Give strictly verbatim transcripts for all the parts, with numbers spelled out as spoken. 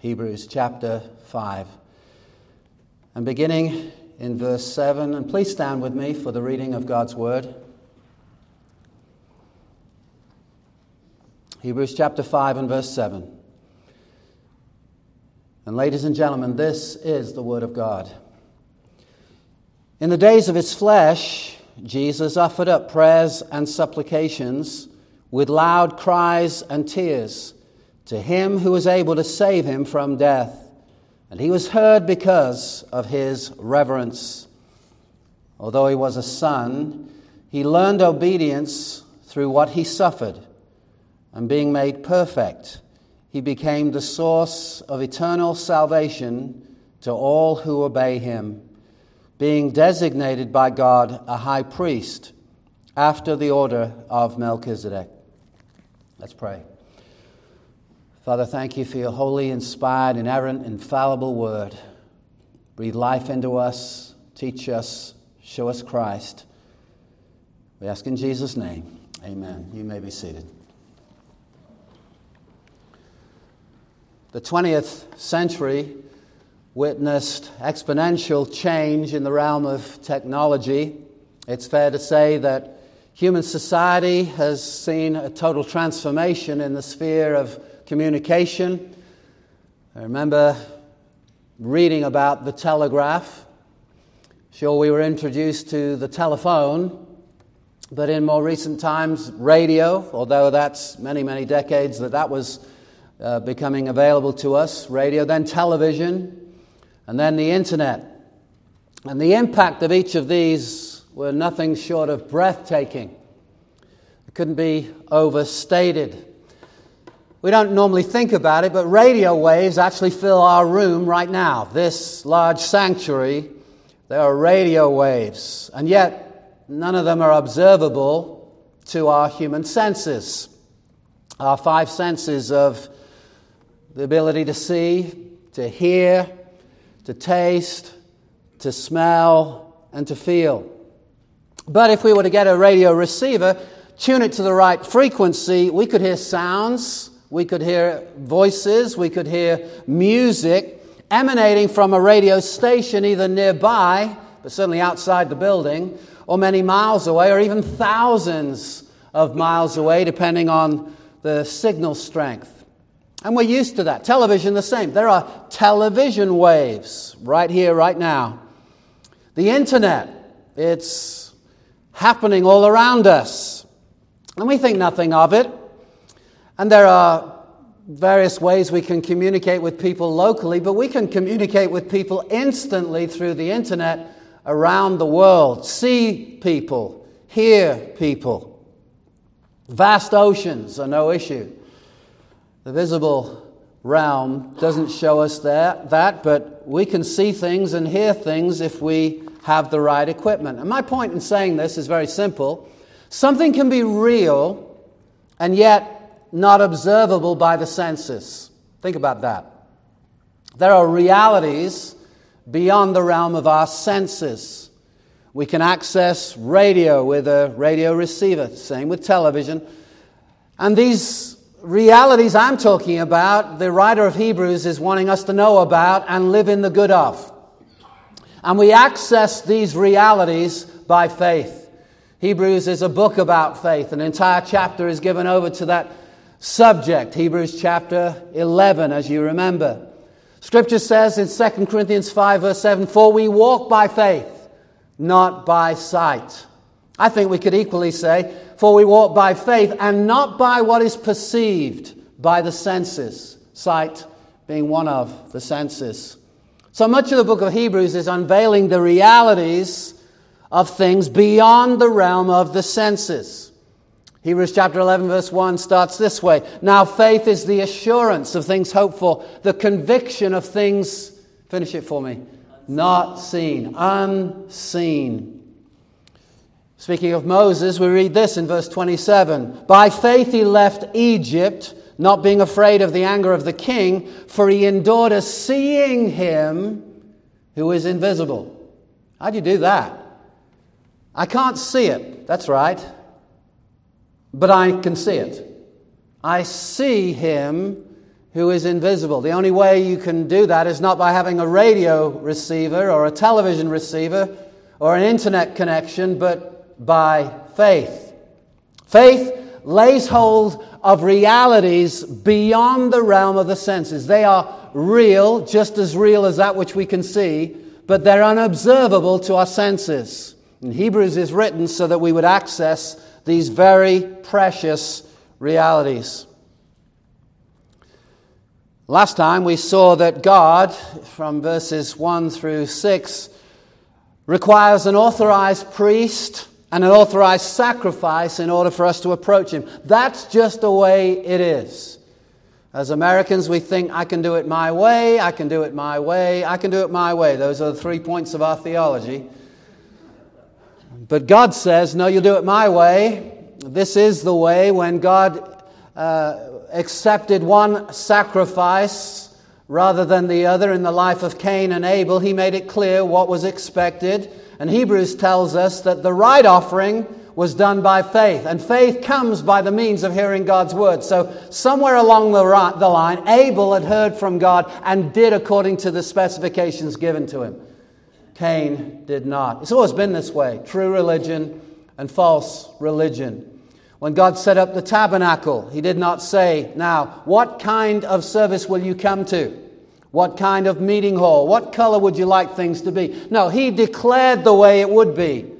Hebrews chapter five. And beginning in verse seven, and please stand with me for the reading of God's word. Hebrews chapter five and verse seven. And ladies and gentlemen, this is the word of God. In the days of his flesh, Jesus offered up prayers and supplications with loud cries and tears to him who was able to save him from death. And he was heard because of his reverence. Although he was a son, he learned obedience through what he suffered. And being made perfect, he became the source of eternal salvation to all who obey him, being designated by God a high priest after the order of Melchizedek. Let's pray. Father, thank you for your holy, inspired, inerrant, infallible word. Breathe life into us, teach us, show us Christ. We ask in Jesus' name, amen. You may be seated. The twentieth century witnessed exponential change in the realm of technology. It's fair to say that human society has seen a total transformation in the sphere of communication. I remember reading about the telegraph. Sure, we were introduced to the telephone, but in more recent times, radio, although that's many, many decades that that was Uh, becoming available to us, radio, then television, and then the internet. And the impact of each of these were nothing short of breathtaking. It couldn't be overstated. We don't normally think about it, but radio waves actually fill our room right now. This large sanctuary, there are radio waves, and yet none of them are observable to our human senses. Our five senses of the ability to see, to hear, to taste, to smell, and to feel. But if we were to get a radio receiver, tune it to the right frequency, we could hear sounds, we could hear voices, we could hear music emanating from a radio station either nearby, but certainly outside the building, or many miles away, or even thousands of miles away, depending on the signal strength. And we're used to that. Television, the same. There are television waves right here, right now. The internet, it's happening all around us. And we think nothing of it. And there are various ways we can communicate with people locally, but we can communicate with people instantly through the internet around the world. See people, hear people. Vast oceans are no issue. The visible realm doesn't show us that, that, but we can see things and hear things if we have the right equipment. And my point in saying this is very simple. Something can be real and yet not observable by the senses. Think about that. There are realities beyond the realm of our senses. We can access radio with a radio receiver, same with television. And these realities I'm talking about, the writer of Hebrews is wanting us to know about and live in the good of. And we access these realities by faith. Hebrews is a book about faith. An entire chapter is given over to that subject. Hebrews chapter eleven, as you remember. Scripture says in Second Corinthians five, verse seven, "For we walk by faith, not by sight." I think we could equally say, for we walk by faith and not by what is perceived by the senses, sight being one of the senses. So much of the book of Hebrews is unveiling the realities of things beyond the realm of the senses. Hebrews chapter eleven verse one starts this way. Now faith is the assurance of things hoped for, the conviction of things, finish it for me, not seen, unseen. Speaking of Moses, we read this in verse twenty-seven. By faith he left Egypt, not being afraid of the anger of the king, for he endured as seeing him who is invisible. How do you do that? I can't see it. That's right. But I can see it. I see him who is invisible. The only way you can do that is not by having a radio receiver or a television receiver or an internet connection, but by faith. Faith lays hold of realities beyond the realm of the senses. They are real, just as real as that which we can see, but they're unobservable to our senses. And Hebrews is written so that we would access these very precious realities. Last time we saw that God, from verses one through six, requires an authorized priest and an authorized sacrifice in order for us to approach him. That's just the way it is. As Americans, we think, I can do it my way, I can do it my way, I can do it my way. Those are the three points of our theology. But God says, no, you'll do it my way. This is the way. When God Uh, accepted one sacrifice rather than the other in the life of Cain and Abel, he made it clear what was expected. And Hebrews tells us that the right offering was done by faith. And faith comes by the means of hearing God's word. So somewhere along the, right, the line, Abel had heard from God and did according to the specifications given to him. Cain did not. It's always been this way, true religion and false religion. When God set up the tabernacle, he did not say, now, what kind of service will you come to? What kind of meeting hall? What color would you like things to be? No, he declared the way it would be.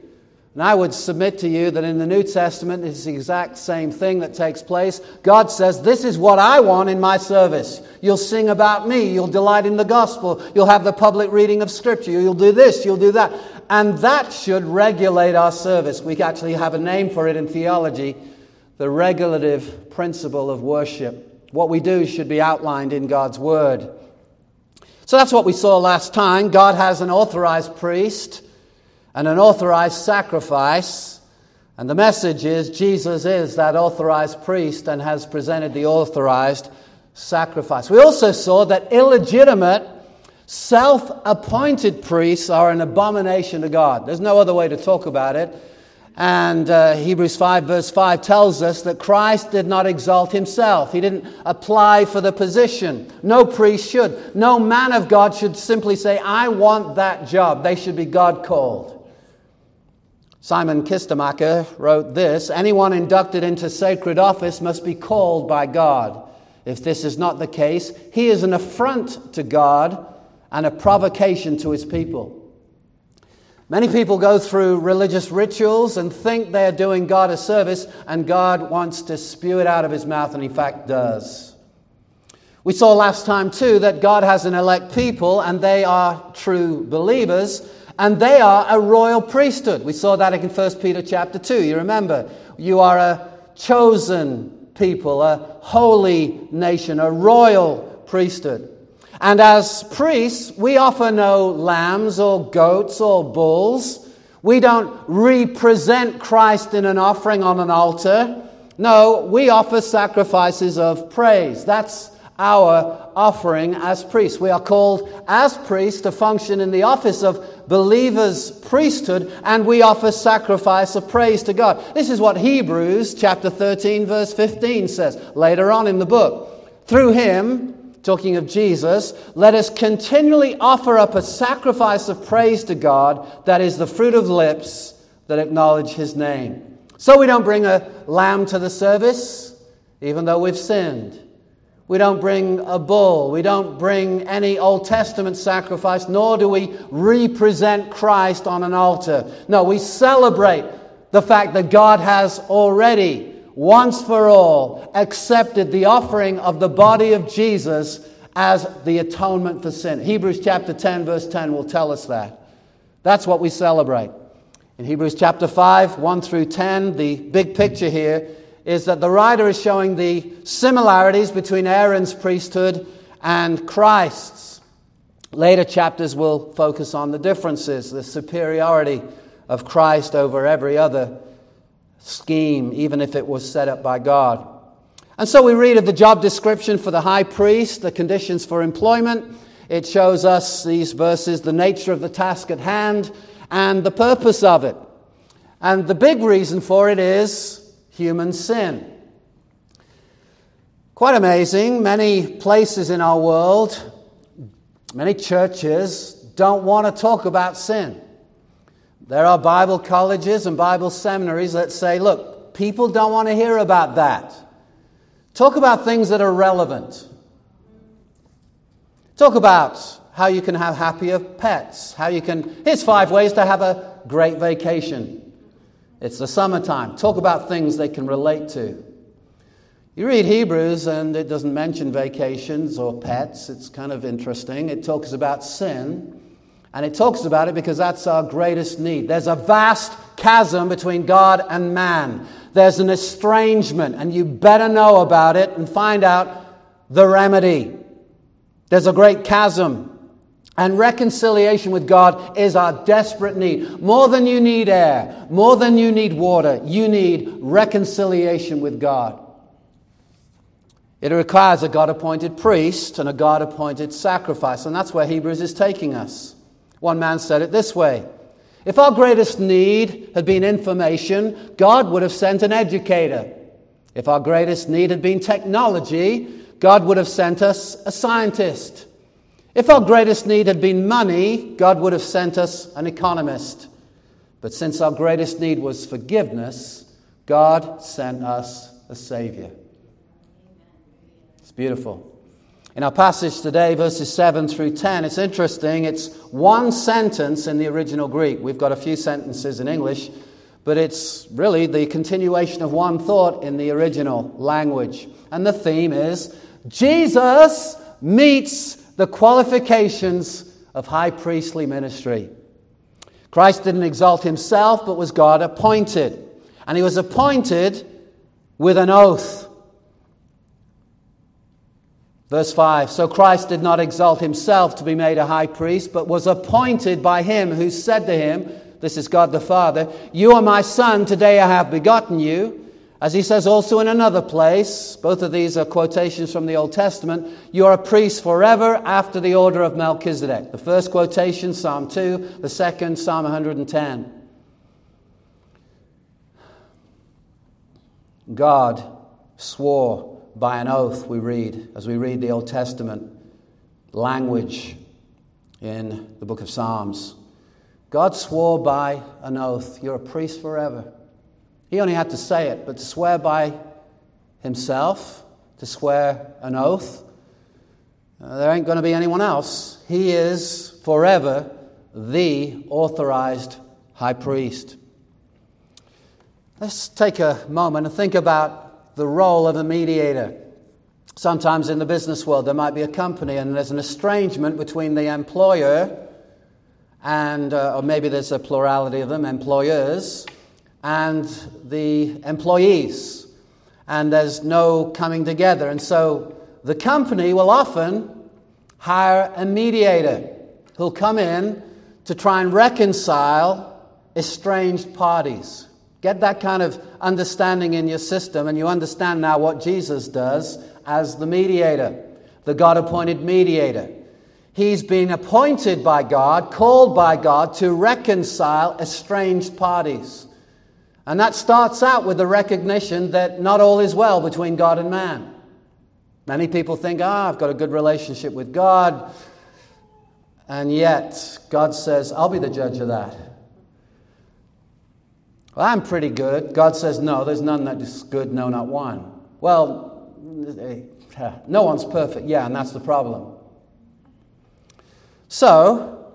And I would submit to you that in the New Testament, it's the exact same thing that takes place. God says, this is what I want in my service. You'll sing about me. You'll delight in the gospel. You'll have the public reading of scripture. You'll do this. You'll do that. And that should regulate our service. We actually have a name for it in theology, the regulative principle of worship. What we do should be outlined in God's word. So that's what we saw last time. God has an authorized priest and an authorized sacrifice. And the message is Jesus is that authorized priest and has presented the authorized sacrifice. We also saw that illegitimate, self-appointed priests are an abomination to God. There's no other way to talk about it. And uh, Hebrews five verse five tells us that Christ did not exalt himself. He didn't apply for the position. No priest should. No man of God should simply say, I want that job. They should be God called. Simon Kistemacher wrote this, anyone inducted into sacred office must be called by God. If this is not the case, he is an affront to God and a provocation to his people. Many people go through religious rituals and think they're doing God a service, and God wants to spew it out of his mouth, and in fact does. We saw last time, too, that God has an elect people, and they are true believers, and they are a royal priesthood. We saw that in First Peter chapter two. You remember, you are a chosen people, a holy nation, a royal priesthood. And as priests, we offer no lambs or goats or bulls. We don't represent Christ in an offering on an altar. No, we offer sacrifices of praise. That's our offering as priests. We are called as priests to function in the office of believers' priesthood, and we offer sacrifice of praise to God. This is what Hebrews chapter thirteen, verse fifteen says later on in the book. Through him, talking of Jesus, let us continually offer up a sacrifice of praise to God, that is the fruit of lips that acknowledge his name. So we don't bring a lamb to the service, even though we've sinned. We don't bring a bull. We don't bring any Old Testament sacrifice, nor do we represent Christ on an altar. No, we celebrate the fact that God has already once for all accepted the offering of the body of Jesus as the atonement for sin. Hebrews chapter ten verse ten will tell us that. That's what we celebrate. In Hebrews chapter five, one through ten, the big picture here is that the writer is showing the similarities between Aaron's priesthood and Christ's. Later chapters will focus on the differences, the superiority of Christ over every other scheme, even if it was set up by God. And so we read of the job description for the high priest, the conditions for employment. It shows us, these verses, the nature of the task at hand and the purpose of it. And the big reason for it is human sin. Quite amazing. Many places in our world, many churches don't want to talk about sin. There are Bible colleges and Bible seminaries that say, look, people don't want to hear about that. Talk about things that are relevant. Talk about how you can have happier pets, how you can, here's five ways to have a great vacation. It's the summertime. Talk about things they can relate to. You read Hebrews and it doesn't mention vacations or pets. It's kind of interesting. It talks about sin. And it talks about it because that's our greatest need. There's a vast chasm between God and man. There's an estrangement, and you better know about it and find out the remedy. There's a great chasm. And reconciliation with God is our desperate need. More than you need air, more than you need water, you need reconciliation with God. It requires a God-appointed priest and a God-appointed sacrifice, and that's where Hebrews is taking us. One man said it this way: if our greatest need had been information, God would have sent an educator. If our greatest need had been technology, God would have sent us a scientist. If our greatest need had been money, God would have sent us an economist. But since our greatest need was forgiveness, God sent us a Savior. It's beautiful. In our passage today, verses seven through ten, it's interesting. It's one sentence in the original Greek. We've got a few sentences in English, but it's really the continuation of one thought in the original language. And the theme is, Jesus meets the qualifications of high priestly ministry. Christ didn't exalt himself, but was God appointed. And he was appointed with an oath. Verse five, so Christ did not exalt himself to be made a high priest, but was appointed by him who said to him, this is God the Father, you are my son, today I have begotten you. As he says also in another place, both of these are quotations from the Old Testament, you are a priest forever after the order of Melchizedek. The first quotation, Psalm two, the second, Psalm one hundred ten. God swore by an oath, we read, as we read the Old Testament language in the book of Psalms. God swore by an oath, you're a priest forever. He only had to say it, but to swear by himself, to swear an oath, uh, there ain't going to be anyone else. He is forever the authorized high priest. Let's take a moment and think about the role of a mediator. Sometimes in the business world, there might be a company and there's an estrangement between the employer and, uh, or maybe there's a plurality of them, employers, and the employees. And there's no coming together. And so the company will often hire a mediator who'll come in to try and reconcile estranged parties. Get that kind of understanding in your system, and you understand now what Jesus does as the mediator, the God-appointed mediator. He's been appointed by God, called by God, to reconcile estranged parties. And that starts out with the recognition that not all is well between God and man. Many people think, ah, I've got a good relationship with God, and yet God says, I'll be the judge of that. Well, I'm pretty good. God says, no, there's none that is good, no, not one. Well, no one's perfect. Yeah, and that's the problem. So,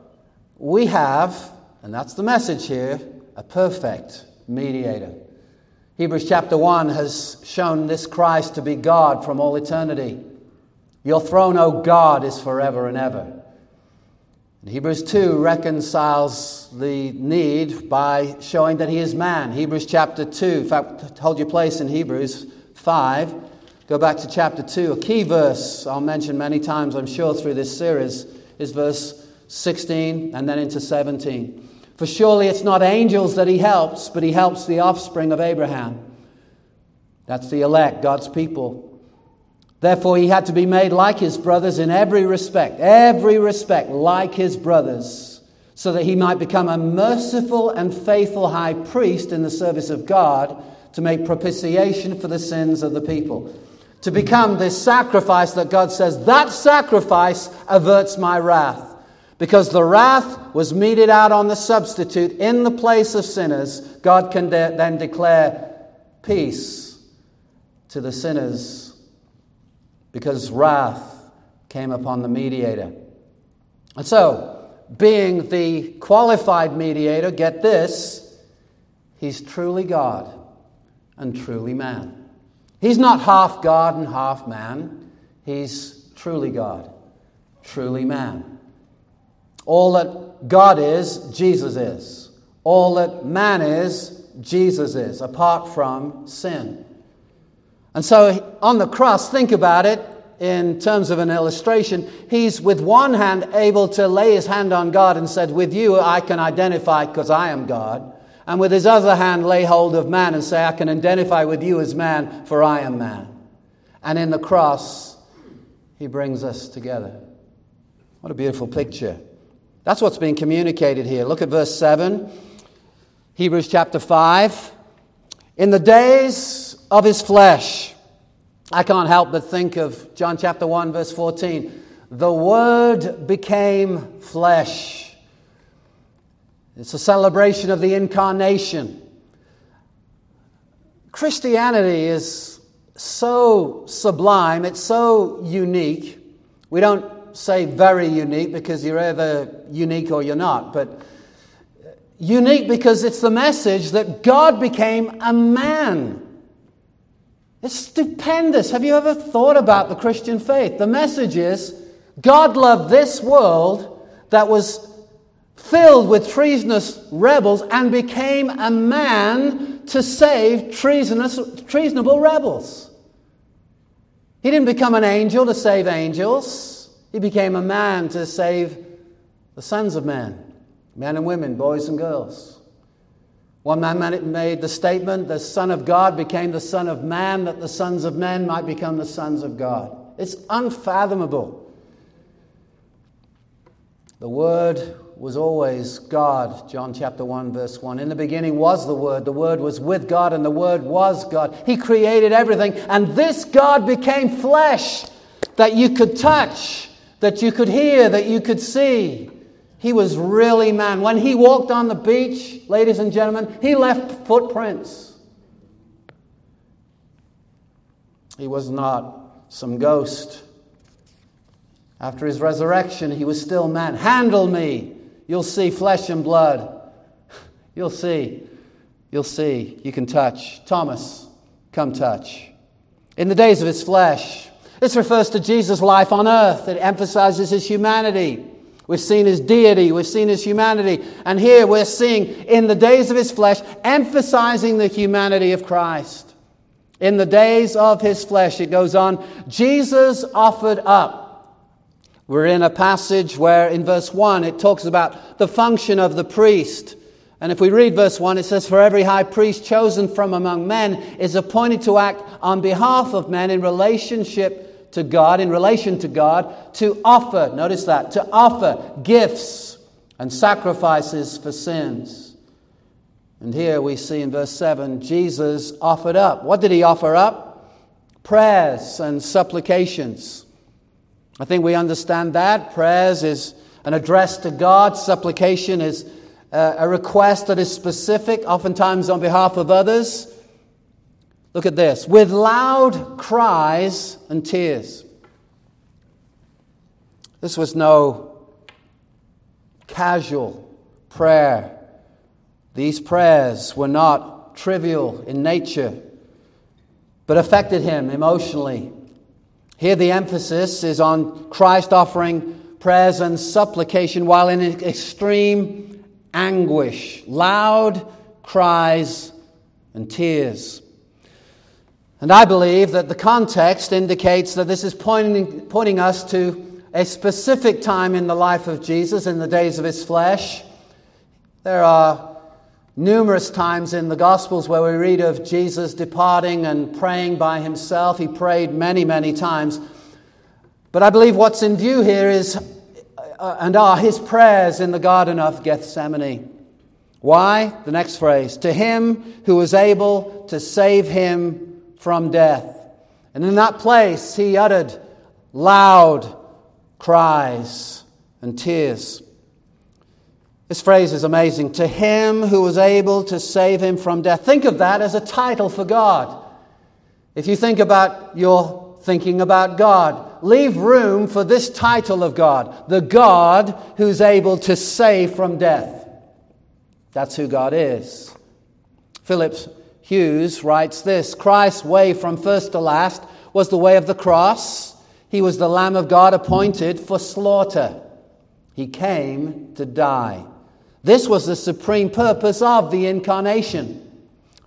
we have, and that's the message here, a perfect mediator. Hebrews chapter one has shown this Christ to be God from all eternity. Your throne, O God, is forever and ever. Hebrews two reconciles the need by showing that he is man. Hebrews chapter two, in fact, hold your place in Hebrews five. Go back to chapter two. A key verse I'll mention many times, I'm sure, through this series is verse sixteen and then into seventeen. For surely it's not angels that he helps, but he helps the offspring of Abraham. That's the elect, God's people. Therefore, he had to be made like his brothers in every respect, every respect, like his brothers, so that he might become a merciful and faithful high priest in the service of God to make propitiation for the sins of the people. to become this sacrifice that God says, that sacrifice averts my wrath. Because the wrath was meted out on the substitute in the place of sinners, God can de- then declare peace to the sinners, because wrath came upon the mediator. And so, being the qualified mediator, get this, he's truly God and truly man. He's not half God and half man. He's truly God, truly man. All that God is, Jesus is. All that man is, Jesus is, apart from sin. And so on the cross, think about it in terms of an illustration. He's with one hand able to lay his hand on God and said, with you I can identify because I am God. And with his other hand lay hold of man and say, I can identify with you as man, for I am man. And in the cross, he brings us together. What a beautiful picture. That's what's being communicated here. Look at verse seven, Hebrews chapter five. In the days of his flesh, I can't help but think of John chapter one, verse fourteen. The Word became flesh. It's a celebration of the incarnation. Christianity is so sublime, it's so unique. We don't say very unique because you're either unique or you're not, but unique because it's the message that God became a man. It's stupendous. Have you ever thought about the Christian faith? The message is God loved this world that was filled with treasonous rebels and became a man to save treasonous, treasonable rebels. He didn't become an angel to save angels. He became a man to save the sons of men, men and women, boys and girls. One man made the statement, the Son of God became the Son of Man, that the sons of men might become the sons of God. It's unfathomable. The Word was always God, John chapter one, verse one. In the beginning was the Word. The Word was with God, and the Word was God. He created everything, and this God became flesh that you could touch, that you could hear, that you could see. He was really man. When he walked on the beach, ladies and gentlemen, he left footprints. He was not some ghost. After his resurrection, he was still man. Handle me. You'll see flesh and blood. You'll see. You'll see. You can touch. Thomas, come touch. In the days of his flesh. This refers to Jesus' life on earth. It emphasizes his humanity. We've seen his deity. We've seen his humanity. And here we're seeing in the days of his flesh, emphasizing the humanity of Christ. In the days of his flesh, it goes on, Jesus offered up. We're in a passage where in verse one, it talks about the function of the priest. And if we read verse one, it says, for every high priest chosen from among men is appointed to act on behalf of men in relationship to God, in relation to God, to offer, notice that, to offer gifts and sacrifices for sins. And here we see in verse seven, Jesus offered up. What did he offer up? Prayers and supplications. I think we understand that. Prayers is an address to God. Supplication is a request that is specific, oftentimes on behalf of others. Look at this. With loud cries and tears. This was no casual prayer. These prayers were not trivial in nature, but affected him emotionally. Here the emphasis is on Christ offering prayers and supplication while in extreme anguish. Loud cries and tears. And I believe that the context indicates that this is pointing, pointing us to a specific time in the life of Jesus, in the days of his flesh. There are numerous times in the Gospels where we read of Jesus departing and praying by himself. He prayed many, many times. But I believe what's in view here is uh, and are his prayers in the Garden of Gethsemane. Why? The next phrase, to him who was able to save him from death. And in that place, he uttered loud cries and tears. This phrase is amazing. To him who was able to save him from death. Think of that as a title for God. If you think about your thinking about God, leave room for this title of God. The God who's able to save from death. That's who God is. Philip Hughes writes this, Christ's way from first to last was the way of the cross. He was the Lamb of God appointed for slaughter. He came to die. This was the supreme purpose of the incarnation.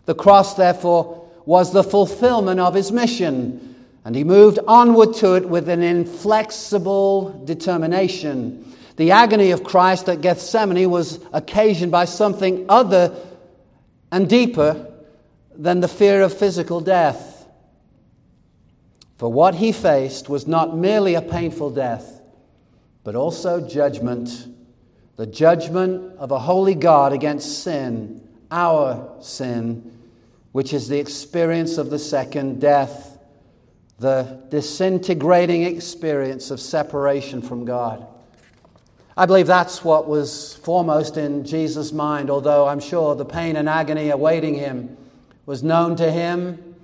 The cross, therefore, was the fulfillment of his mission, and he moved onward to it with an inflexible determination. The agony of Christ at Gethsemane was occasioned by something other and deeper than the fear of physical death. For what he faced was not merely a painful death, but also judgment. The judgment of a holy God against sin, our sin, which is the experience of the second death, the disintegrating experience of separation from God. I believe that's what was foremost in Jesus' mind, although I'm sure the pain and agony awaiting him was known to him,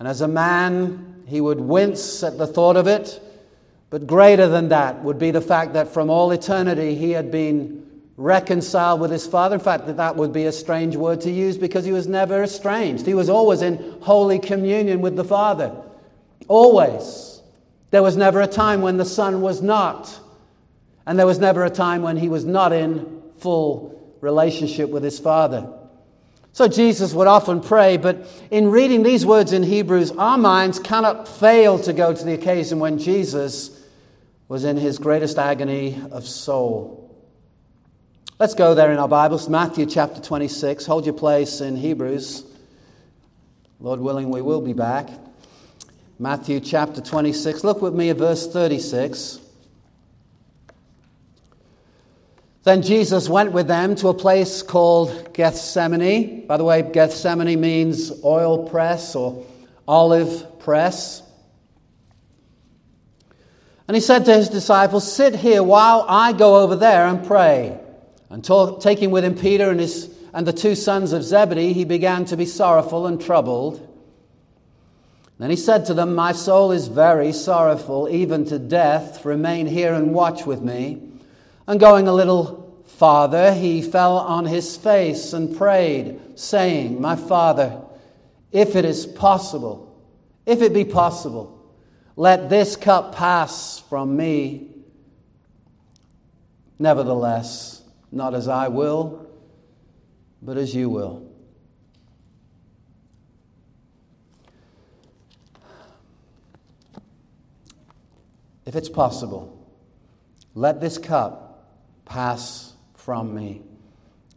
and as a man, he would wince at the thought of it. But greater than that would be the fact that from all eternity he had been reconciled with his Father. In fact, that, that would be a strange word to use because he was never estranged. He was always in holy communion with the Father. Always. There was never a time when the Son was not. And there was never a time when he was not in full relationship with his Father. So Jesus would often pray, but in reading these words in Hebrews, our minds cannot fail to go to the occasion when Jesus was in his greatest agony of soul. Let's go there in our Bibles, Matthew chapter twenty-six. Hold your place in Hebrews. Lord willing, we will be back. Matthew chapter twenty-six. Look with me at verse thirty-six. Then Jesus went with them to a place called Gethsemane. By the way, Gethsemane means oil press or olive press. And he said to his disciples, sit here while I go over there and pray. And talk, taking with him Peter and, his, and the two sons of Zebedee, he began to be sorrowful and troubled. Then he said to them, my soul is very sorrowful, even to death. Remain here and watch with me. And going a little farther, he fell on his face and prayed, saying, my Father, if it is possible, if it be possible, let this cup pass from me. Nevertheless, not as I will, but as you will. If it's possible, let this cup pass from me.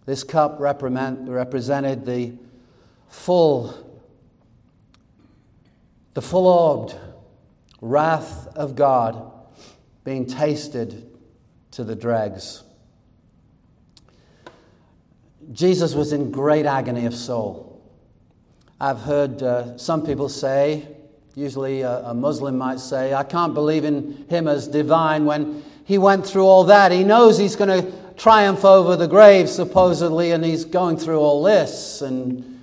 This cup represented the full, the full-orbed wrath of God being tasted to the dregs. Jesus was in great agony of soul. I've heard uh, some people say, usually a, a Muslim might say, I can't believe in him as divine when he went through all that. He knows he's going to triumph over the grave, supposedly, and he's going through all this. And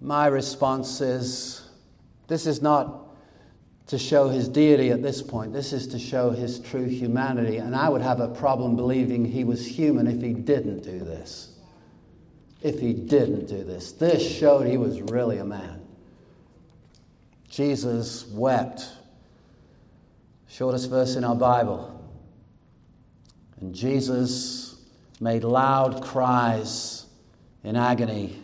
my response is, this is not to show his deity at this point. This is to show his true humanity. And I would have a problem believing he was human if he didn't do this. If he didn't do this. This showed he was really a man. Jesus wept. Shortest verse in our Bible. And Jesus made loud cries in agony,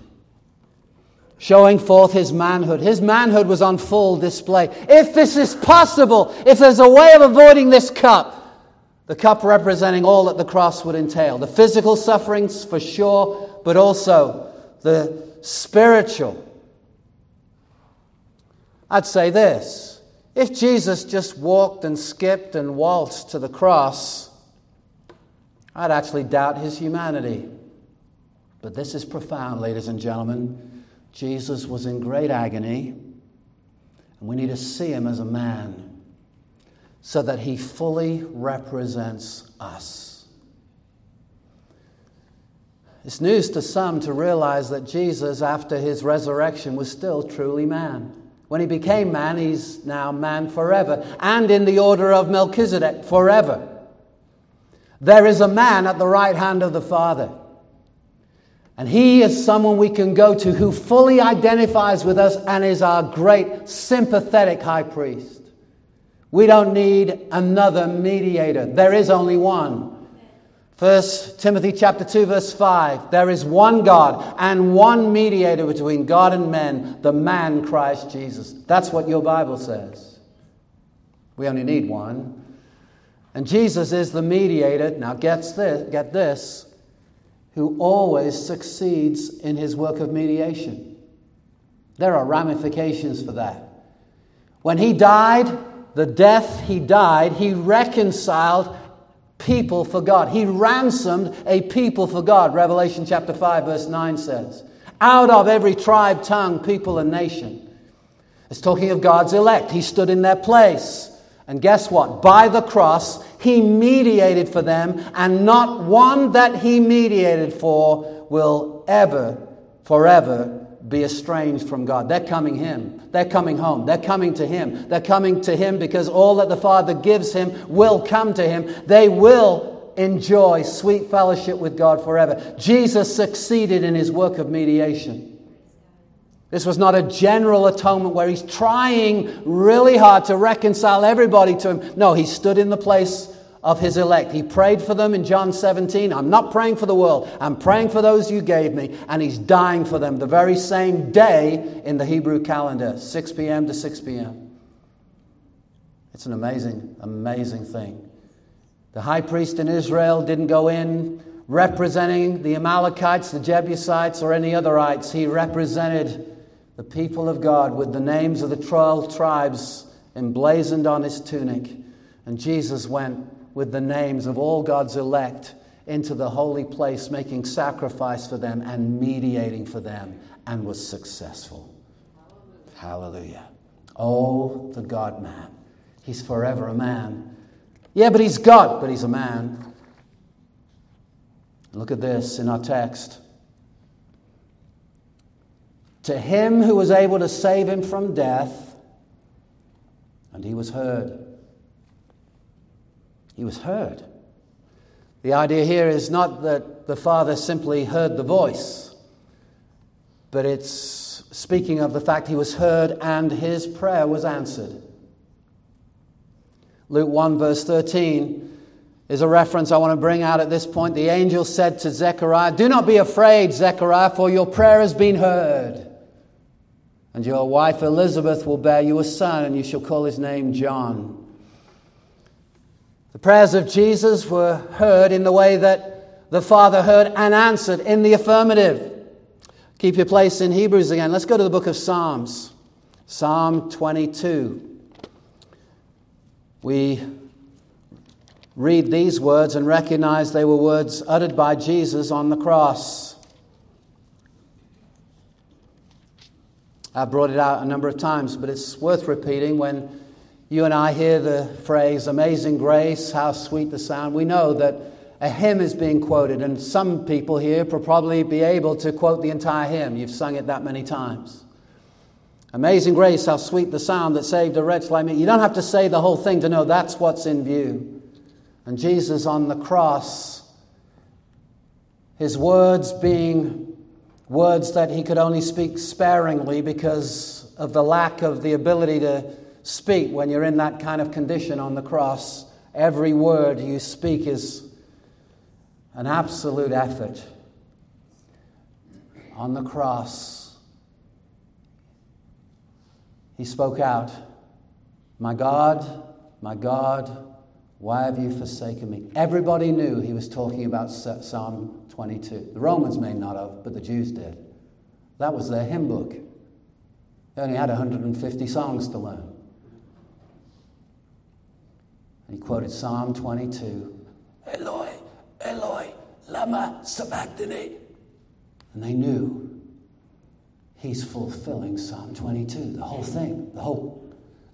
showing forth his manhood. His manhood was on full display. If this is possible, if there's a way of avoiding this cup, the cup representing all that the cross would entail, the physical sufferings for sure, but also the spiritual. I'd say this, if Jesus just walked and skipped and waltzed to the cross, I'd actually doubt his humanity. But this is profound, ladies and gentlemen. Jesus was in great agony, And we need to see him as a man so that he fully represents us. It's news to some to realize that Jesus, after his resurrection, was still truly man. When he became man, he's now man forever, and in the order of Melchizedek forever. There is a man at the right hand of the Father. And he is someone we can go to who fully identifies with us and is our great sympathetic high priest. We don't need another mediator. There is only one. First Timothy chapter two verse five. There is one God and one mediator between God and men, the man Christ Jesus. That's what your Bible says. We only need one. And Jesus is the mediator. Now get this, get this. who always succeeds in his work of mediation. There are ramifications for that. When he died, the death he died, he reconciled people for God. He ransomed a people for God, Revelation chapter five verse nine says. Out of every tribe, tongue, people, and nation. It's talking of God's elect. He stood in their place. And guess what? By the cross, he mediated for them, and not one that he mediated for will ever, forever be estranged from God. They're coming him. They're coming home. They're coming to him. They're coming to him because all that the Father gives him will come to him. They will enjoy sweet fellowship with God forever. Jesus succeeded in his work of mediation. This was not a general atonement where he's trying really hard to reconcile everybody to him. No, he stood in the place of his elect. He prayed for them in John seventeen. I'm not praying for the world. I'm praying for those you gave me. And he's dying for them the very same day in the Hebrew calendar, six p.m. to six p.m. It's an amazing, amazing thing. The high priest in Israel didn't go in representing the Amalekites, the Jebusites, or any otherites. He represented the people of God with the names of the twelve tribes emblazoned on his tunic. And Jesus went with the names of all God's elect into the holy place, making sacrifice for them and mediating for them, and was successful. Hallelujah. Oh, the God-man. He's forever a man. Yeah, but he's God, but he's a man. Look at this in our text. To him who was able to save him from death, and he was heard. He was heard. The idea here is not that the Father simply heard the voice, but it's speaking of the fact he was heard and his prayer was answered. Luke one verse thirteen is a reference I want to bring out at this point. The angel said to Zechariah, "Do not be afraid, Zechariah, for your prayer has been heard. And your wife Elizabeth will bear you a son, and you shall call his name John." The prayers of Jesus were heard in the way that the Father heard and answered in the affirmative. Keep your place in Hebrews again. Let's go to the book of Psalms. Psalm twenty-two. We read these words and recognize they were words uttered by Jesus on the cross. I've brought it out a number of times, but it's worth repeating. When you and I hear the phrase, "Amazing Grace, how sweet the sound," we know that a hymn is being quoted, and some people here will probably be able to quote the entire hymn. You've sung it that many times. "Amazing Grace, how sweet the sound that saved a wretch like me." You don't have to say the whole thing to know that's what's in view. And Jesus on the cross, his words being words that he could only speak sparingly because of the lack of the ability to speak when you're in that kind of condition on the cross. Every word you speak is an absolute effort. On the cross, he spoke out, "My God, my God, why have you forsaken me?" Everybody knew he was talking about Psalm twenty-two. The Romans may not have, but the Jews did. That was their hymn book. They only had one hundred fifty songs to learn. And he quoted Psalm twenty-two. "Eloi, Eloi, lama sabachthani." And they knew he's fulfilling Psalm twenty-two, the whole thing, the whole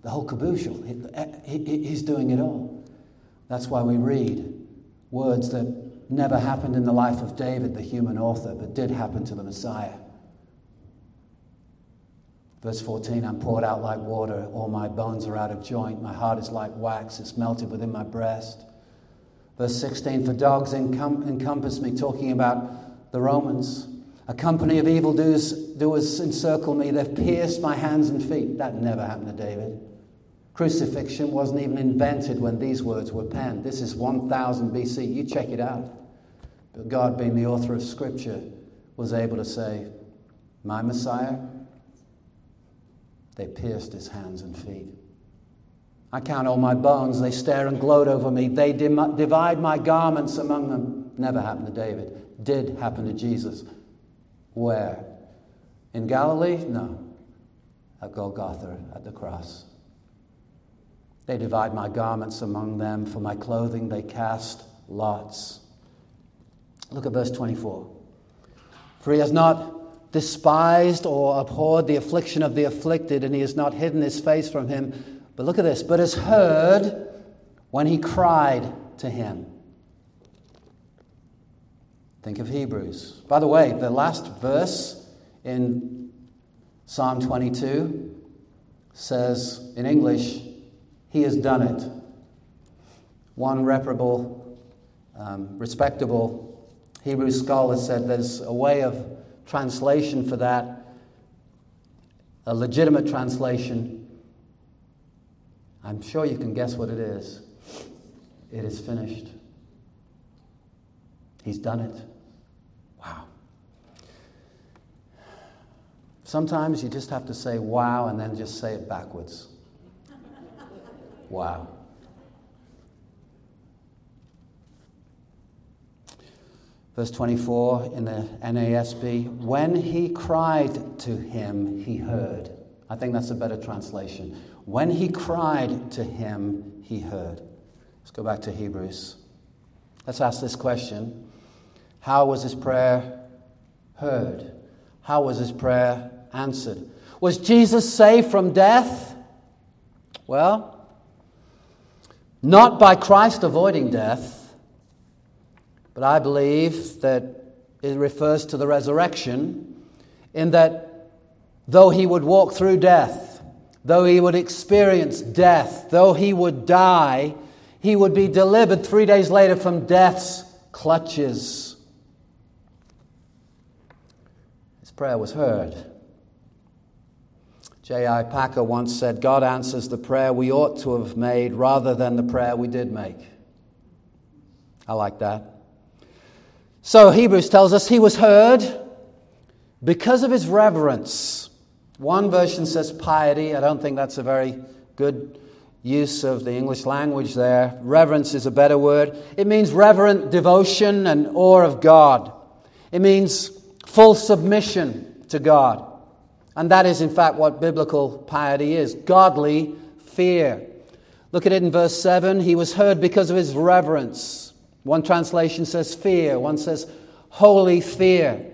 the whole caboodle. He, he, he's doing it all. That's why we read words that never happened in the life of David, the human author, but did happen to the Messiah. Verse fourteen, I'm poured out like water, all my bones are out of joint, my heart is like wax, it's melted within my breast. Verse sixteen, for dogs encom- encompass me, talking about the Romans. A company of evildoers encircle me, they've pierced my hands and feet. That never happened to David. Crucifixion wasn't even invented when these words were penned. This is one thousand B C. You check it out. But God, being the author of Scripture, was able to say, my Messiah, they pierced his hands and feet. I count all my bones. They stare and gloat over me. They dim- divide my garments among them. Never happened to David. Did happen to Jesus. Where? In Galilee? No. At Golgotha, at the cross. They divide my garments among them. For my clothing they cast lots. Look at verse twenty-four. For he has not despised or abhorred the affliction of the afflicted, and he has not hidden his face from him. But look at this. But has heard when he cried to him. Think of Hebrews. By the way, the last verse in Psalm twenty-two says in English, he has done it. One reputable, um, respectable Hebrew scholar said there's a way of translation for that, a legitimate translation. I'm sure you can guess what it is. It is finished. He's done it. Wow. Sometimes you just have to say wow and then just say it backwards. Wow. Verse twenty-four in the N A S B, when he cried to him, he heard. I think that's a better translation. When he cried to him, he heard. Let's go back to Hebrews. Let's ask this question. How was his prayer heard? How was his prayer answered? Was Jesus saved from death? Well, not by Christ avoiding death, but I believe that it refers to the resurrection, in that though he would walk through death, though he would experience death, though he would die, he would be delivered three days later from death's clutches. His prayer was heard. J I Packer once said, God answers the prayer we ought to have made rather than the prayer we did make. I like that. So Hebrews tells us he was heard because of his reverence. One version says piety. I don't think that's a very good use of the English language there. Reverence is a better word. It means reverent devotion and awe of God. It means full submission to God. And that is, in fact, what biblical piety is, godly fear. Look at it in verse seven. He was heard because of his reverence. One translation says fear. One says holy fear.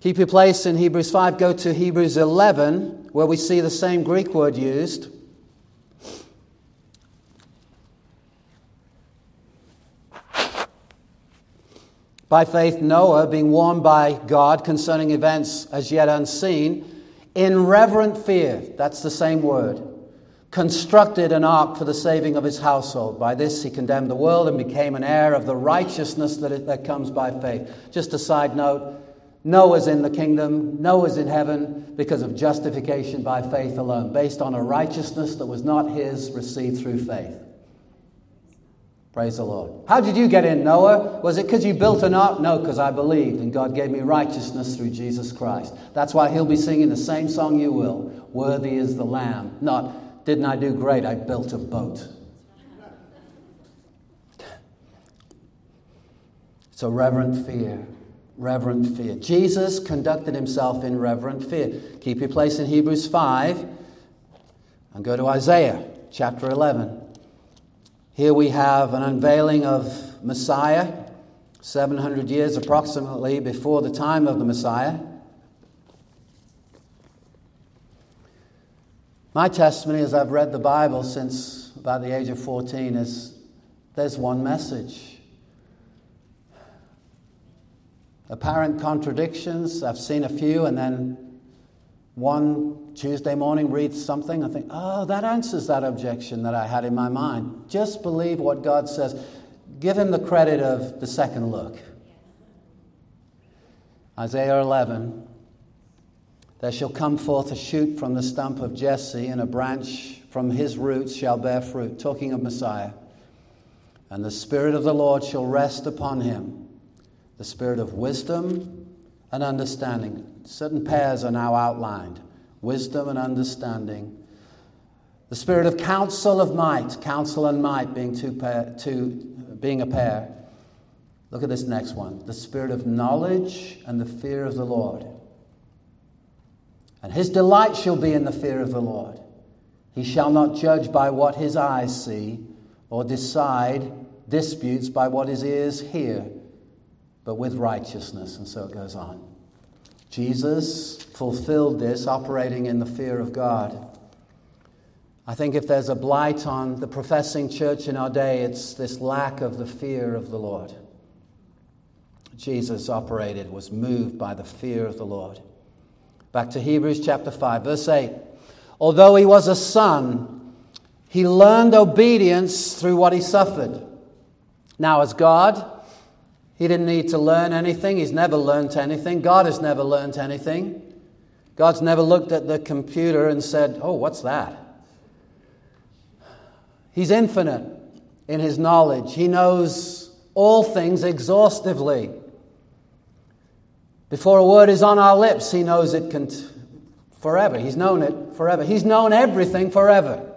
Keep your place in Hebrews five. Go to Hebrews eleven, where we see the same Greek word used. By faith, Noah, being warned by God concerning events as yet unseen, in reverent fear, that's the same word, constructed an ark for the saving of his household. By this he condemned the world and became an heir of the righteousness that, it, that comes by faith. Just a side note, Noah's in the kingdom, Noah's in heaven because of justification by faith alone, based on a righteousness that was not his, received through faith. Praise the Lord. How did you get in, Noah? Was it because you built an ark? No, because I believed, and God gave me righteousness through Jesus Christ. That's why he'll be singing the same song you will. Worthy is the Lamb. Not, didn't I do great? I built a boat. So reverent fear. Reverent fear. Jesus conducted himself in reverent fear. Keep your place in Hebrews five and go to Isaiah chapter eleven. Here we have an unveiling of Messiah, seven hundred years approximately before the time of the Messiah. My testimony as I've read the Bible since about the age of fourteen is there's one message. Apparent contradictions, I've seen a few, and then one Tuesday morning read something, I think, oh, that answers that objection that I had in my mind. Just believe what God says. Give him the credit of the second look. Isaiah eleven, there shall come forth a shoot from the stump of Jesse, and a branch from his roots shall bear fruit, talking of Messiah. And the Spirit of the Lord shall rest upon him, the Spirit of wisdom and understanding. Certain pairs are now outlined, wisdom and understanding. The Spirit of counsel of might, counsel and might being two pair, two being a pair. Look at this next one. The Spirit of knowledge and the fear of the Lord. And his delight shall be in the fear of the Lord. He shall not judge by what his eyes see, or decide disputes by what his ears hear, but with righteousness. And so it goes on. Jesus fulfilled this, operating in the fear of God. I think if there's a blight on the professing church in our day, it's this lack of the fear of the Lord. Jesus operated, was moved by the fear of the Lord. Back to Hebrews chapter five, verse eight. Although he was a son, he learned obedience through what he suffered. Now, as God, he didn't need to learn anything. He's never learned anything. God has never learned anything. God's never looked at the computer and said, oh, what's that? He's infinite in his knowledge. He knows all things exhaustively. Before a word is on our lips, he knows it cont- forever. He's known it forever. He's known everything forever.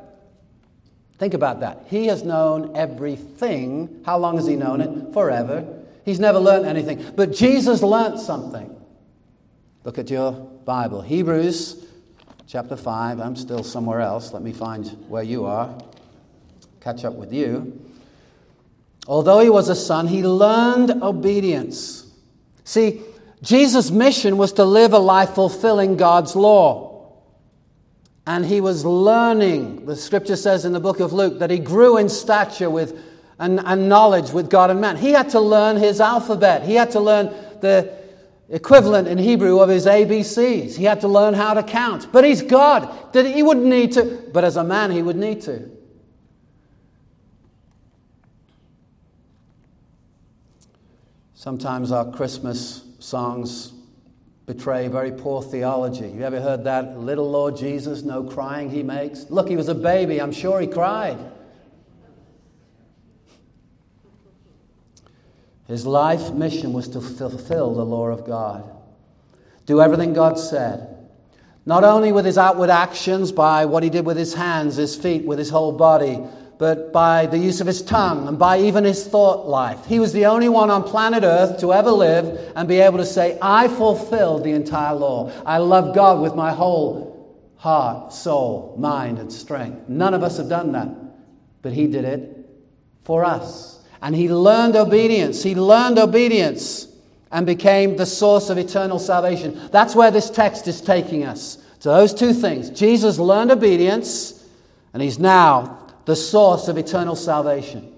Think about that. He has known everything. How long has he known it? Forever. He's never learned anything. But Jesus learned something. Look at your Bible. Hebrews chapter five. I'm still somewhere else. Let me find where you are. Catch up with you. Although he was a son, he learned obedience. See, Jesus' mission was to live a life fulfilling God's law. And he was learning. The scripture says in the book of Luke that he grew in stature with and, and knowledge with God and man. He had to learn his alphabet. He had to learn the equivalent in Hebrew of his A B Cs. He had to learn how to count. But he's God. That he wouldn't need to. But as a man, he would need to. Sometimes our Christmas songs betray very poor theology. You ever heard that? Little Lord Jesus, no crying he makes. Look, he was a baby. I'm sure he cried. His life mission was to fulfill the law of God. Do everything God said. Not only with his outward actions, by what he did with his hands, his feet, with his whole body, but by the use of his tongue and by even his thought life. He was the only one on planet Earth to ever live and be able to say, I fulfilled the entire law. I love God with my whole heart, soul, mind, and strength. None of us have done that, but he did it for us. And he learned obedience. He learned obedience and became the source of eternal salvation. That's where this text is taking us, to those two things. Jesus learned obedience, and he's now the source of eternal salvation.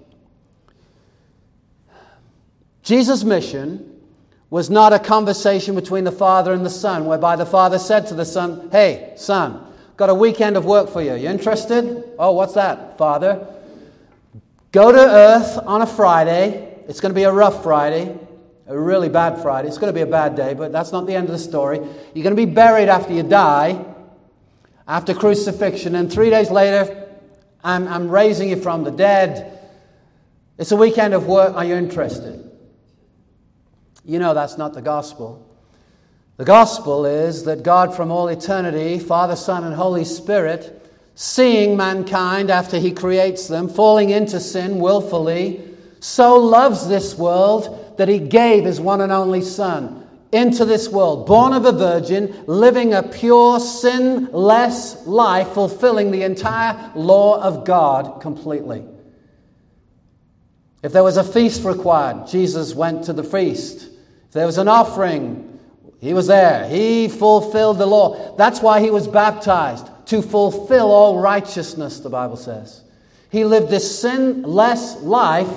Jesus' mission was not a conversation between the Father and the Son, whereby the Father said to the Son, hey, Son, got a weekend of work for you. You interested? Oh, what's that, Father? Go to earth on a Friday. It's going to be a rough Friday, a really bad Friday. It's going to be a bad day, but that's not the end of the story. You're going to be buried after you die, after crucifixion, and three days later, I'm, I'm raising you from the dead. It's a weekend of work. Are you interested? You know that's not the gospel. The gospel is that God from all eternity, Father, Son, and Holy Spirit, seeing mankind after he creates them, falling into sin willfully, so loves this world that he gave his one and only Son into this world, born of a virgin, living a pure, sinless life, fulfilling the entire law of God completely. If there was a feast required, Jesus went to the feast. If there was an offering, he was there. He fulfilled the law. That's why he was baptized, to fulfill all righteousness, the Bible says. He lived this sinless life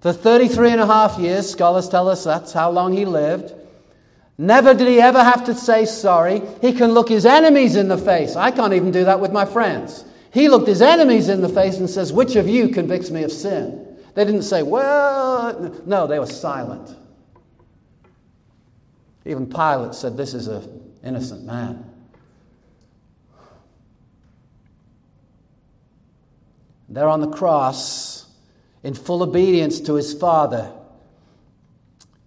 for thirty-three and a half years. Scholars tell us that's how long he lived. Never did he ever have to say sorry. He can look his enemies in the face. I can't even do that with my friends. He looked his enemies in the face and says, which of you convicts me of sin? They didn't say, well, no, they were silent. Even Pilate said, this is an innocent man. There on the cross, in full obedience to his Father,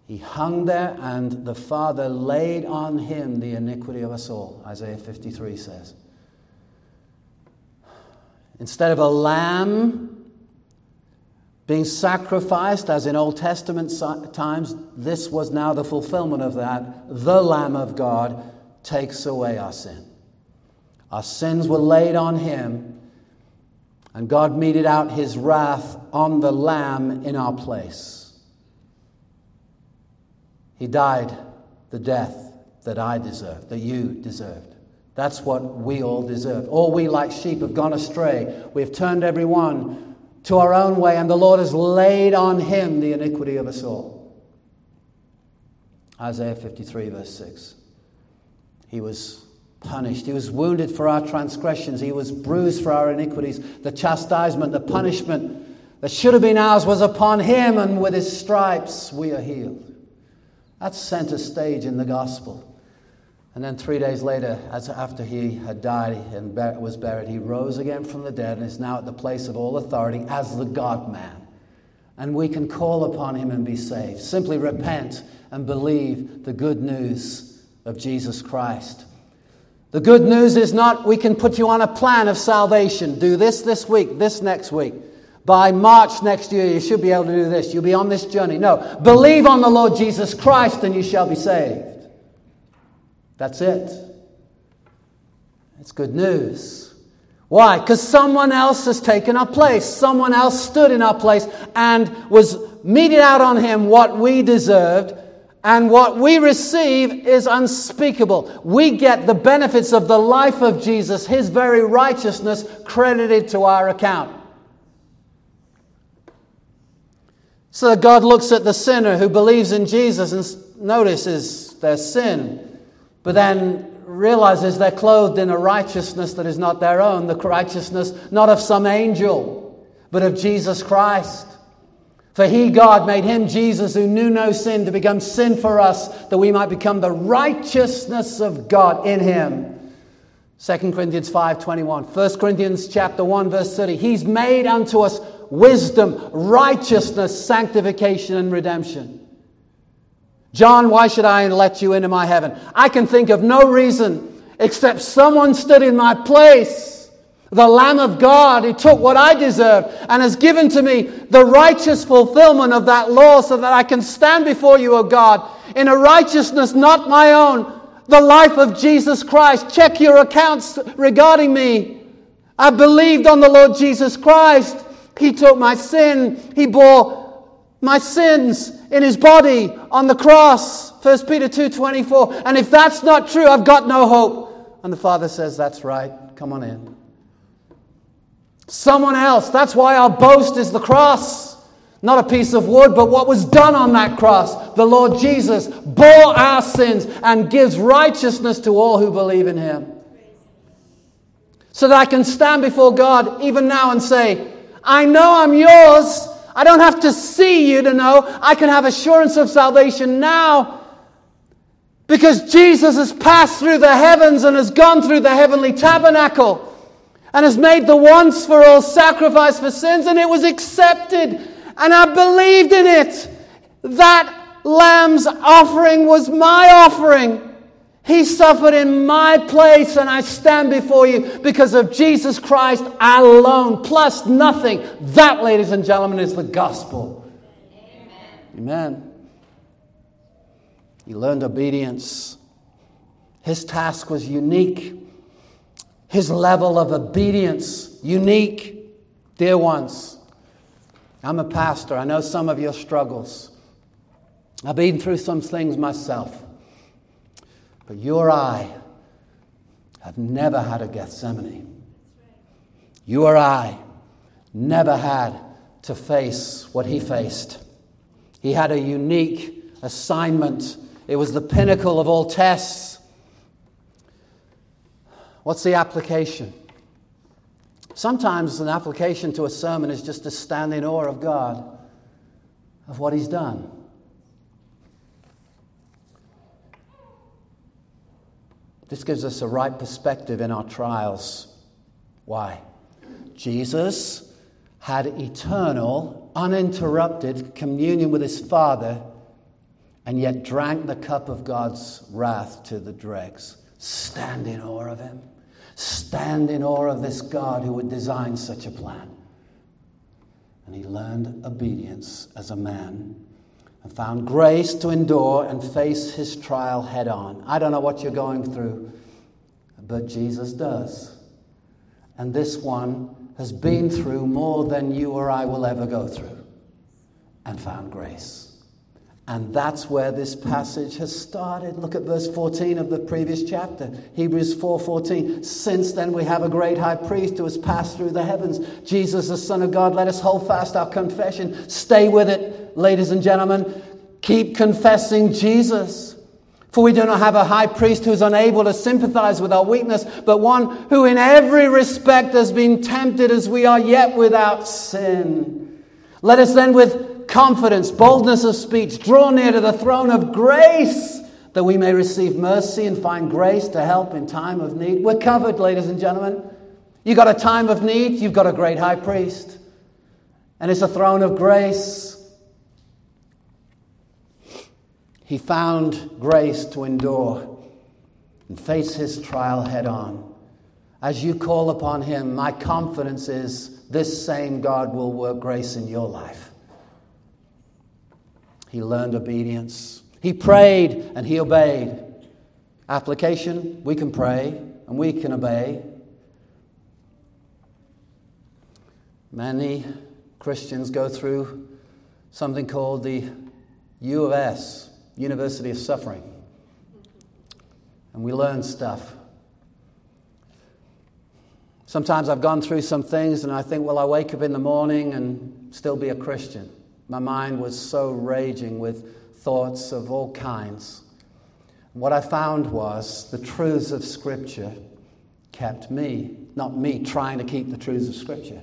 he hung there, and the Father laid on him the iniquity of us all, Isaiah fifty-three says. Instead of a lamb being sacrificed, as in Old Testament times, this was now the fulfillment of that. The Lamb of God takes away our sin. Our sins were laid on him, and God meted out his wrath on the Lamb in our place. He died the death that I deserved, that you deserved. That's what we all deserve. All we like sheep have gone astray. We have turned every one to our own way, and the Lord has laid on him the iniquity of us all. Isaiah fifty-three, verse six. He was punished. He was wounded for our transgressions. He was bruised for our iniquities. The chastisement, the punishment that should have been ours was upon him, and with his stripes we are healed. That's center stage in the gospel. And then three days later, as after he had died and was buried, he rose again from the dead and is now at the place of all authority as the God-man. And we can call upon him and be saved. Simply repent and believe the good news of Jesus Christ. The good news is not we can put you on a plan of salvation. Do this this week, this next week. By March next year, you should be able to do this. You'll be on this journey. No, believe on the Lord Jesus Christ and you shall be saved. That's it. It's good news. Why? Because someone else has taken our place. Someone else stood in our place and was meted out on him what we deserved, and what we receive is unspeakable. We get the benefits of the life of Jesus, his very righteousness credited to our account. So God looks at the sinner who believes in Jesus and notices their sin, but then realizes they're clothed in a righteousness that is not their own, the righteousness not of some angel, but of Jesus Christ. For he, God, made him, Jesus, who knew no sin, to become sin for us, that we might become the righteousness of God in him. Second Corinthians five twenty-one. First Corinthians chapter one, verse thirty. He's made unto us wisdom, righteousness, sanctification, and redemption. John, why should I let you into my heaven? I can think of no reason except someone stood in my place, the Lamb of God, who took what I deserved and has given to me the righteous fulfillment of that law, so that I can stand before you, O God, in a righteousness not my own, the life of Jesus Christ. Check your accounts regarding me. I believed on the Lord Jesus Christ. He took my sin. He bore my sins in his body on the cross, First Peter two twenty-four. And if that's not true, I've got no hope. And the Father says, that's right, come on in. Someone else. That's why our boast is the cross. Not a piece of wood, but what was done on that cross. The Lord Jesus bore our sins and gives righteousness to all who believe in him. So that I can stand before God even now and say, I know I'm yours. I don't have to see you to know. I can have assurance of salvation now because Jesus has passed through the heavens and has gone through the heavenly tabernacle and has made the once for all sacrifice for sins, and it was accepted, and I believed in it. That Lamb's offering was my offering. He suffered in my place, and I stand before you because of Jesus Christ alone, plus nothing. That, ladies and gentlemen, is the gospel. Amen. Amen. He learned obedience. His task was unique. His level of obedience, unique. Dear ones, I'm a pastor. I know some of your struggles. I've been through some things myself. But you or I have never had a Gethsemane. You or I never had to face what he faced. He had a unique assignment. It was the pinnacle of all tests. What's the application? Sometimes an application to a sermon is just to stand in awe of God, of what he's done. This gives us a right perspective in our trials. Why? Jesus had eternal, uninterrupted communion with his Father, and yet drank the cup of God's wrath to the dregs. Stand in awe of him. Stand in awe of this God who would design such a plan. And he learned obedience as a man and found grace to endure and face his trial head on. I don't know what you're going through, but Jesus does. And this one has been through more than you or I will ever go through and found grace. And that's where this passage has started. Look at verse fourteen of the previous chapter, Hebrews four fourteen. Since then we have a great high priest who has passed through the heavens, Jesus, the Son of God. Let us hold fast our confession. Stay with it, ladies and gentlemen. Keep confessing Jesus. For we do not have a high priest who is unable to sympathize with our weakness, but one who in every respect has been tempted as we are, yet without sin. Let us then with confidence, boldness of speech, draw near to the throne of grace that we may receive mercy and find grace to help in time of need. We're covered, ladies and gentlemen. You've got a time of need, you've got a great high priest. And it's a throne of grace. He found grace to endure and face his trial head on. As you call upon him, my confidence is this same God will work grace in your life. He learned obedience. He prayed and he obeyed. Application, we can pray and we can obey. Many Christians go through something called the U of S, University of Suffering. And we learn stuff. Sometimes I've gone through some things and I think, well, I wake up in the morning and still be a Christian. My mind was so raging with thoughts of all kinds. What I found was the truths of Scripture kept me, not me trying to keep the truths of Scripture.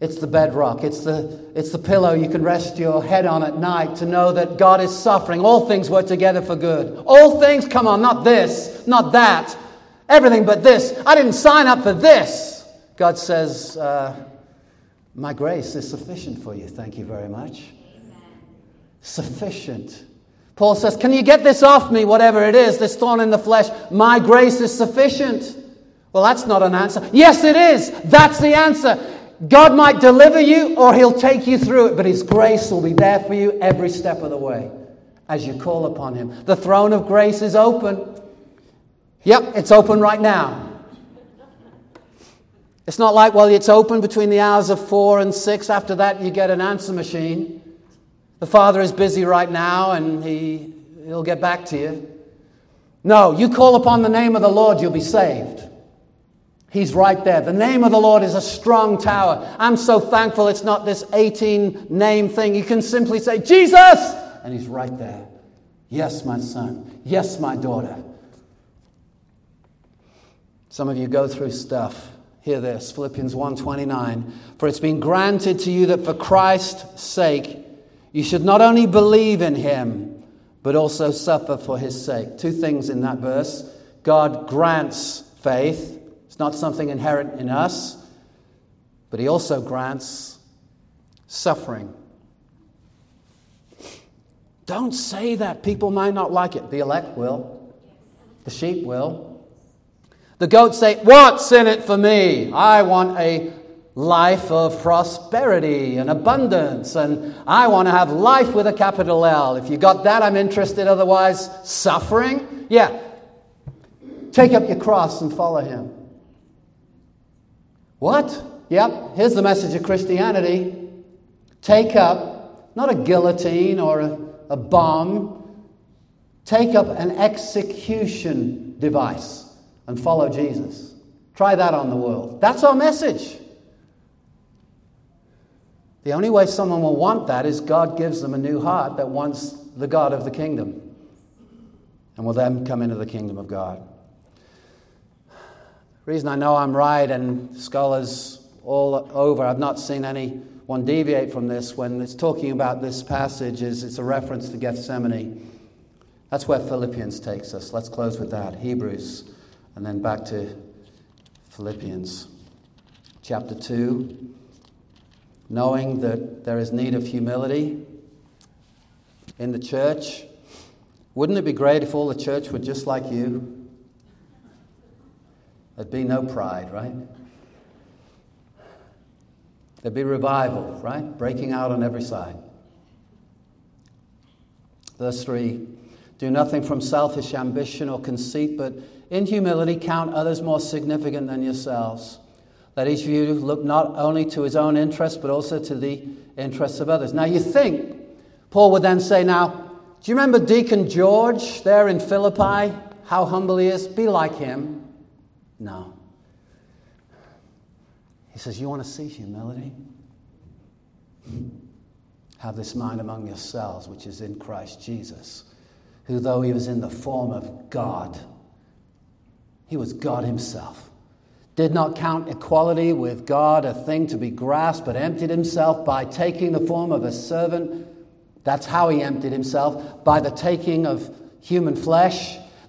It's the bedrock. It's the, it's the pillow you can rest your head on at night to know that God is suffering. All things work together for good. All things, come on, not this, not that. Everything but this. I didn't sign up for this. God says, uh, my grace is sufficient for you. Thank you very much. Amen. Sufficient. Paul says, can you get this off me, whatever it is, this thorn in the flesh? My grace is sufficient. Well, that's not an answer. Yes, it is. That's the answer. God might deliver you or he'll take you through it, but his grace will be there for you every step of the way as you call upon him. The throne of grace is open. Yep, it's open right now. It's not like, well, it's open between the hours of four and six. After that, you get an answer machine. The Father is busy right now, and he, he'll get back to you. No, you call upon the name of the Lord, you'll be saved. He's right there. The name of the Lord is a strong tower. I'm so thankful it's not this eighteen-name thing. You can simply say, Jesus! And he's right there. Yes, my son. Yes, my daughter. Some of you go through stuff. Hear this, Philippians one twenty-nine. For it's been granted to you that for Christ's sake, you should not only believe in him, but also suffer for his sake. Two things in that verse. God grants faith. It's not something inherent in us, but he also grants suffering. Don't say that. People might not like it. The elect will. The sheep will. The goats say, what's in it for me? I want a life of prosperity and abundance, and I want to have life with a capital L. If you got that, I'm interested. Otherwise, suffering? Yeah. Take up your cross and follow him. What? Yep. Here's the message of Christianity. Take up, not a guillotine or a, a bomb. Take up an execution device. and follow Jesus. Try that on the world. That's our message. The only way someone will want that is God gives them a new heart that wants the God of the kingdom and will then come into the kingdom of God. The reason I know I'm right, and scholars all over, I've not seen anyone deviate from this when it's talking about this passage, is it's a reference to Gethsemane. That's where Philippians takes us. Let's close with that. Hebrews, and then back to Philippians chapter two. Knowing that there is need of humility in the church. Wouldn't it be great if all the church were just like you? There'd be no pride, right? There'd be revival, right? Breaking out on every side. Verse three, do nothing from selfish ambition or conceit, but in humility count others more significant than yourselves. Let each of you look not only to his own interests, but also to the interests of others. Now you think, Paul would then say, now, do you remember Deacon George there in Philippi? How humble he is? Be like him. No. He says, you want to see humility? Have this mind among yourselves, which is in Christ Jesus, who though he was in the form of God, he was God himself. Did not count equality with God a thing to be grasped, but emptied himself by taking the form of a servant. That's how he emptied himself, by the taking of human flesh.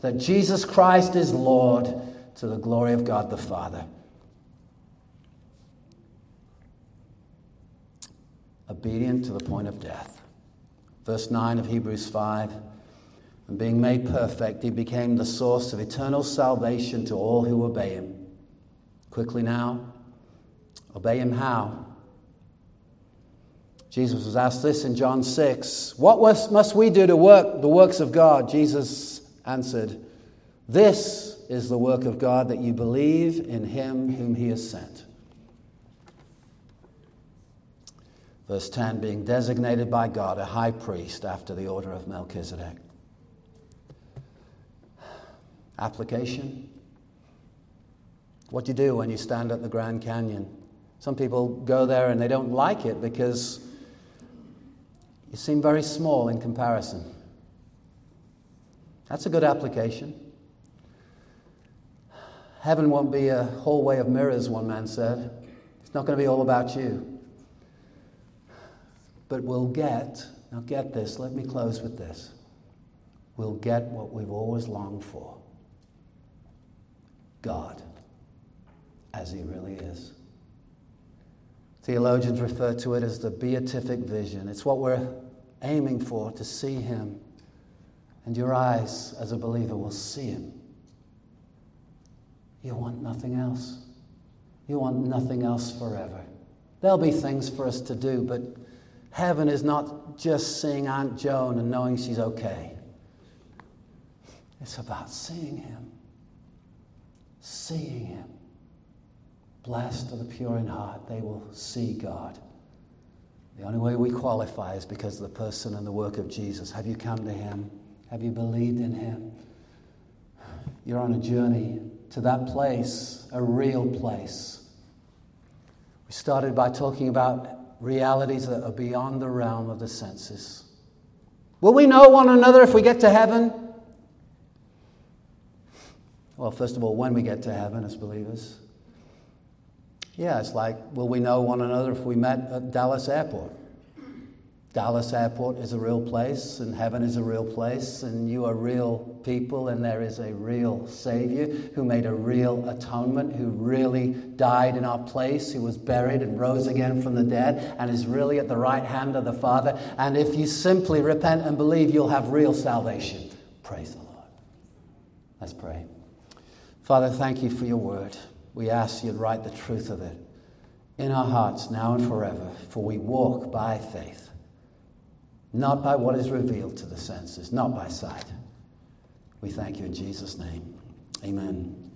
that Jesus Christ is Lord, to the glory of God the Father. Obedient to the point of death. Verse nine of Hebrews five. And being made perfect, he became the source of eternal salvation to all who obey him. Quickly now, obey him how? Jesus was asked this in John six. What must we do to work the works of God? Jesus answered, this is the work of God, that you believe in him whom he has sent. Verse ten, being designated by God a high priest after the order of Melchizedek. Application. What do you do when you stand at the Grand Canyon? Some people go there and they don't like it because you seem very small in comparison. That's a good application. Heaven won't be a hallway of mirrors, one man said. It's not going to be all about you. But we'll get, now get this, let me close with this. We'll get what we've always longed for. God, as he really is. Theologians refer to it as the beatific vision. It's what we're aiming for, to see him. And your eyes, as a believer, will see him. You want nothing else. You want nothing else forever. There'll be things for us to do, but heaven is not just seeing Aunt Joan and knowing she's okay. It's about seeing him. Seeing him. Blessed are the pure in heart. They will see God. The only way we qualify is because of the person and the work of Jesus. Have you come to him? Have you believed in him? You're on a journey to that place, a real place. We started by talking about realities that are beyond the realm of the senses. Will we know one another if we get to heaven? Well, first of all, when we get to heaven as believers. Yeah, it's like, will we know one another if we met at Dallas Airport? Dallas Airport is a real place, and heaven is a real place, and you are real people, and there is a real Savior who made a real atonement, who really died in our place, who was buried and rose again from the dead, and is really at the right hand of the Father. And if you simply repent and believe, you'll have real salvation. Praise the Lord. Let's pray. Father, thank you for your word. We ask you'd write the truth of it in our hearts now and forever, for we walk by faith, not by what is revealed to the senses, not by sight. We thank you in Jesus' name. Amen.